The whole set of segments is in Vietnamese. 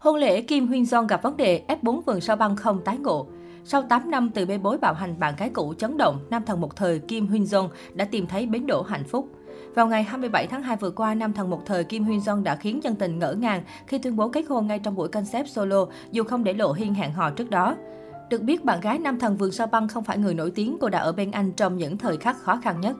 Hôn lễ Kim Hyun Joong gặp vấn đề, F4 vườn sao băng không tái ngộ. Sau 8 năm từ bê bối bạo hành bạn gái cũ chấn động, nam thần một thời Kim Hyun Joong đã tìm thấy bến đỗ hạnh phúc. Vào ngày 27 tháng 2 vừa qua, nam thần một thời Kim Hyun Joong đã khiến dân tình ngỡ ngàng khi tuyên bố kết hôn ngay trong buổi concept solo dù không để lộ hiên hẹn hò trước đó. Được biết, bạn gái nam thần vườn sao băng không phải người nổi tiếng, cô đã ở bên anh trong những thời khắc khó khăn nhất.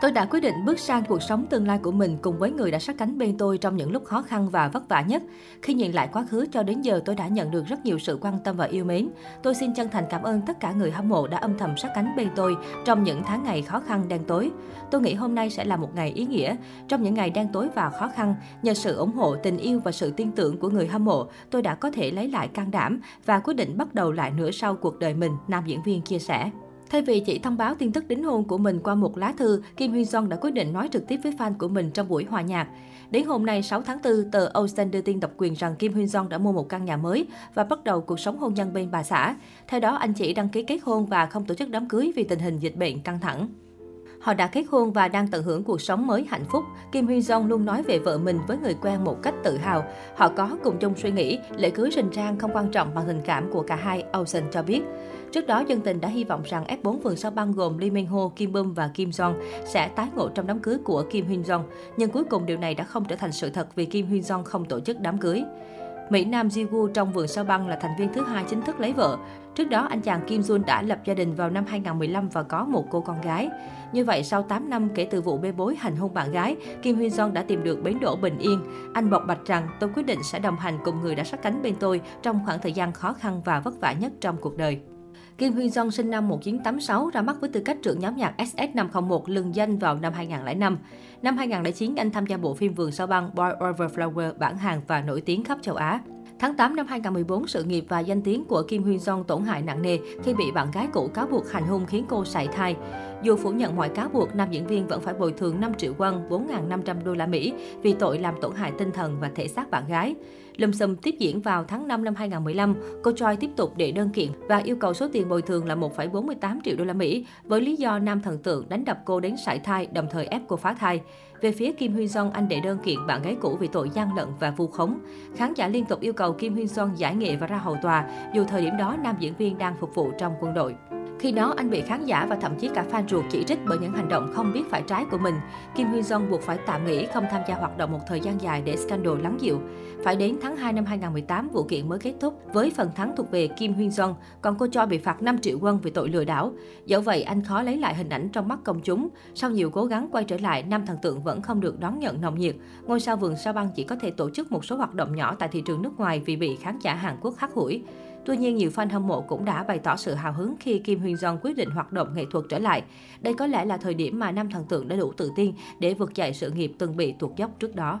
Tôi đã quyết định bước sang cuộc sống tương lai của mình cùng với người đã sát cánh bên tôi trong những lúc khó khăn và vất vả nhất. Khi nhìn lại quá khứ, cho đến giờ tôi đã nhận được rất nhiều sự quan tâm và yêu mến. Tôi xin chân thành cảm ơn tất cả người hâm mộ đã âm thầm sát cánh bên tôi trong những tháng ngày khó khăn đen tối. Tôi nghĩ hôm nay sẽ là một ngày ý nghĩa. Trong những ngày đen tối và khó khăn, nhờ sự ủng hộ, tình yêu và sự tin tưởng của người hâm mộ, tôi đã có thể lấy lại can đảm và quyết định bắt đầu lại nửa sau cuộc đời mình, nam diễn viên chia sẻ. Thay vì chỉ thông báo tin tức đính hôn của mình qua một lá thư, Kim Hyun Joong đã quyết định nói trực tiếp với fan của mình trong buổi hòa nhạc. Đến hôm nay 6 tháng 4, tờ Osen đưa tin độc quyền rằng Kim Hyun Joong đã mua một căn nhà mới và bắt đầu cuộc sống hôn nhân bên bà xã. Theo đó, anh chị đăng ký kết hôn và không tổ chức đám cưới vì tình hình dịch bệnh căng thẳng. Họ đã kết hôn và đang tận hưởng cuộc sống mới hạnh phúc. Kim Hyun Joong luôn nói về vợ mình với người quen một cách tự hào. Họ có cùng chung suy nghĩ, lễ cưới rình rang không quan trọng bằng tình cảm của cả hai, Ocean cho biết. Trước đó, dân tình đã hy vọng rằng F4 vườn sao băng gồm Lee Min Ho, Kim Bum và Kim Jong sẽ tái ngộ trong đám cưới của Kim Hyun Joong. Nhưng cuối cùng điều này đã không trở thành sự thật vì Kim Hyun Joong không tổ chức đám cưới. Mỹ Nam Ji-woo trong vườn sao băng là thành viên thứ hai chính thức lấy vợ. Trước đó, anh chàng Kim Joon đã lập gia đình vào năm 2015 và có một cô con gái. Như vậy, sau 8 năm kể từ vụ bê bối hành hung bạn gái, Kim Hyun Joong đã tìm được bến đỗ bình yên. Anh bộc bạch rằng, tôi quyết định sẽ đồng hành cùng người đã sát cánh bên tôi trong khoảng thời gian khó khăn và vất vả nhất trong cuộc đời. Kim Hyun Joong sinh năm 1986, ra mắt với tư cách trưởng nhóm nhạc SS501 lừng danh vào năm 2005. Năm 2009, anh tham gia bộ phim Vườn Sao Băng Boy Over Flowers bản Hàn và nổi tiếng khắp châu Á. Tháng 8 năm 2014, sự nghiệp và danh tiếng của Kim Hyun Joong tổn hại nặng nề khi bị bạn gái cũ cáo buộc hành hung khiến cô sảy thai. Dù phủ nhận mọi cáo buộc, nam diễn viên vẫn phải bồi thường 5 triệu won, 4.500 đô la Mỹ vì tội làm tổn hại tinh thần và thể xác bạn gái. Lùm xùm tiếp diễn vào tháng 5 năm 2015, cô Choi tiếp tục đệ đơn kiện và yêu cầu số tiền bồi thường là 1,48 triệu đô la Mỹ với lý do nam thần tượng đánh đập cô đến sảy thai, đồng thời ép cô phá thai. Về phía Kim Hyun Joong, anh đệ đơn kiện bạn gái cũ vì tội gian lận và vu khống. Khán giả liên tục yêu cầu Kim Hyun Joong giải nghệ và ra hầu tòa, dù thời điểm đó nam diễn viên đang phục vụ trong quân đội. Khi đó, anh bị khán giả và thậm chí cả fan ruột chỉ trích bởi những hành động không biết phải trái của mình. Kim Hyun Joong buộc phải tạm nghỉ, không tham gia hoạt động một thời gian dài để scandal lắng dịu. Phải đến tháng 2 năm 2018, vụ kiện mới kết thúc với phần thắng thuộc về Kim Hyun Joong, còn cô Choi bị phạt 5 triệu won vì tội lừa đảo. Dẫu vậy, anh khó lấy lại hình ảnh trong mắt công chúng. Sau nhiều cố gắng quay trở lại, nam thần tượng vẫn không được đón nhận nồng nhiệt. Ngôi sao vườn sao băng chỉ có thể tổ chức một số hoạt động nhỏ tại thị trường nước ngoài vì bị khán giả Hàn Quốc hắt hủi. Tuy nhiên, nhiều fan hâm mộ cũng đã bày tỏ sự hào hứng khi Kim Hyun Joong quyết định hoạt động nghệ thuật trở lại. Đây có lẽ là thời điểm mà nam thần tượng đã đủ tự tin để vực dậy sự nghiệp từng bị tuột dốc trước đó.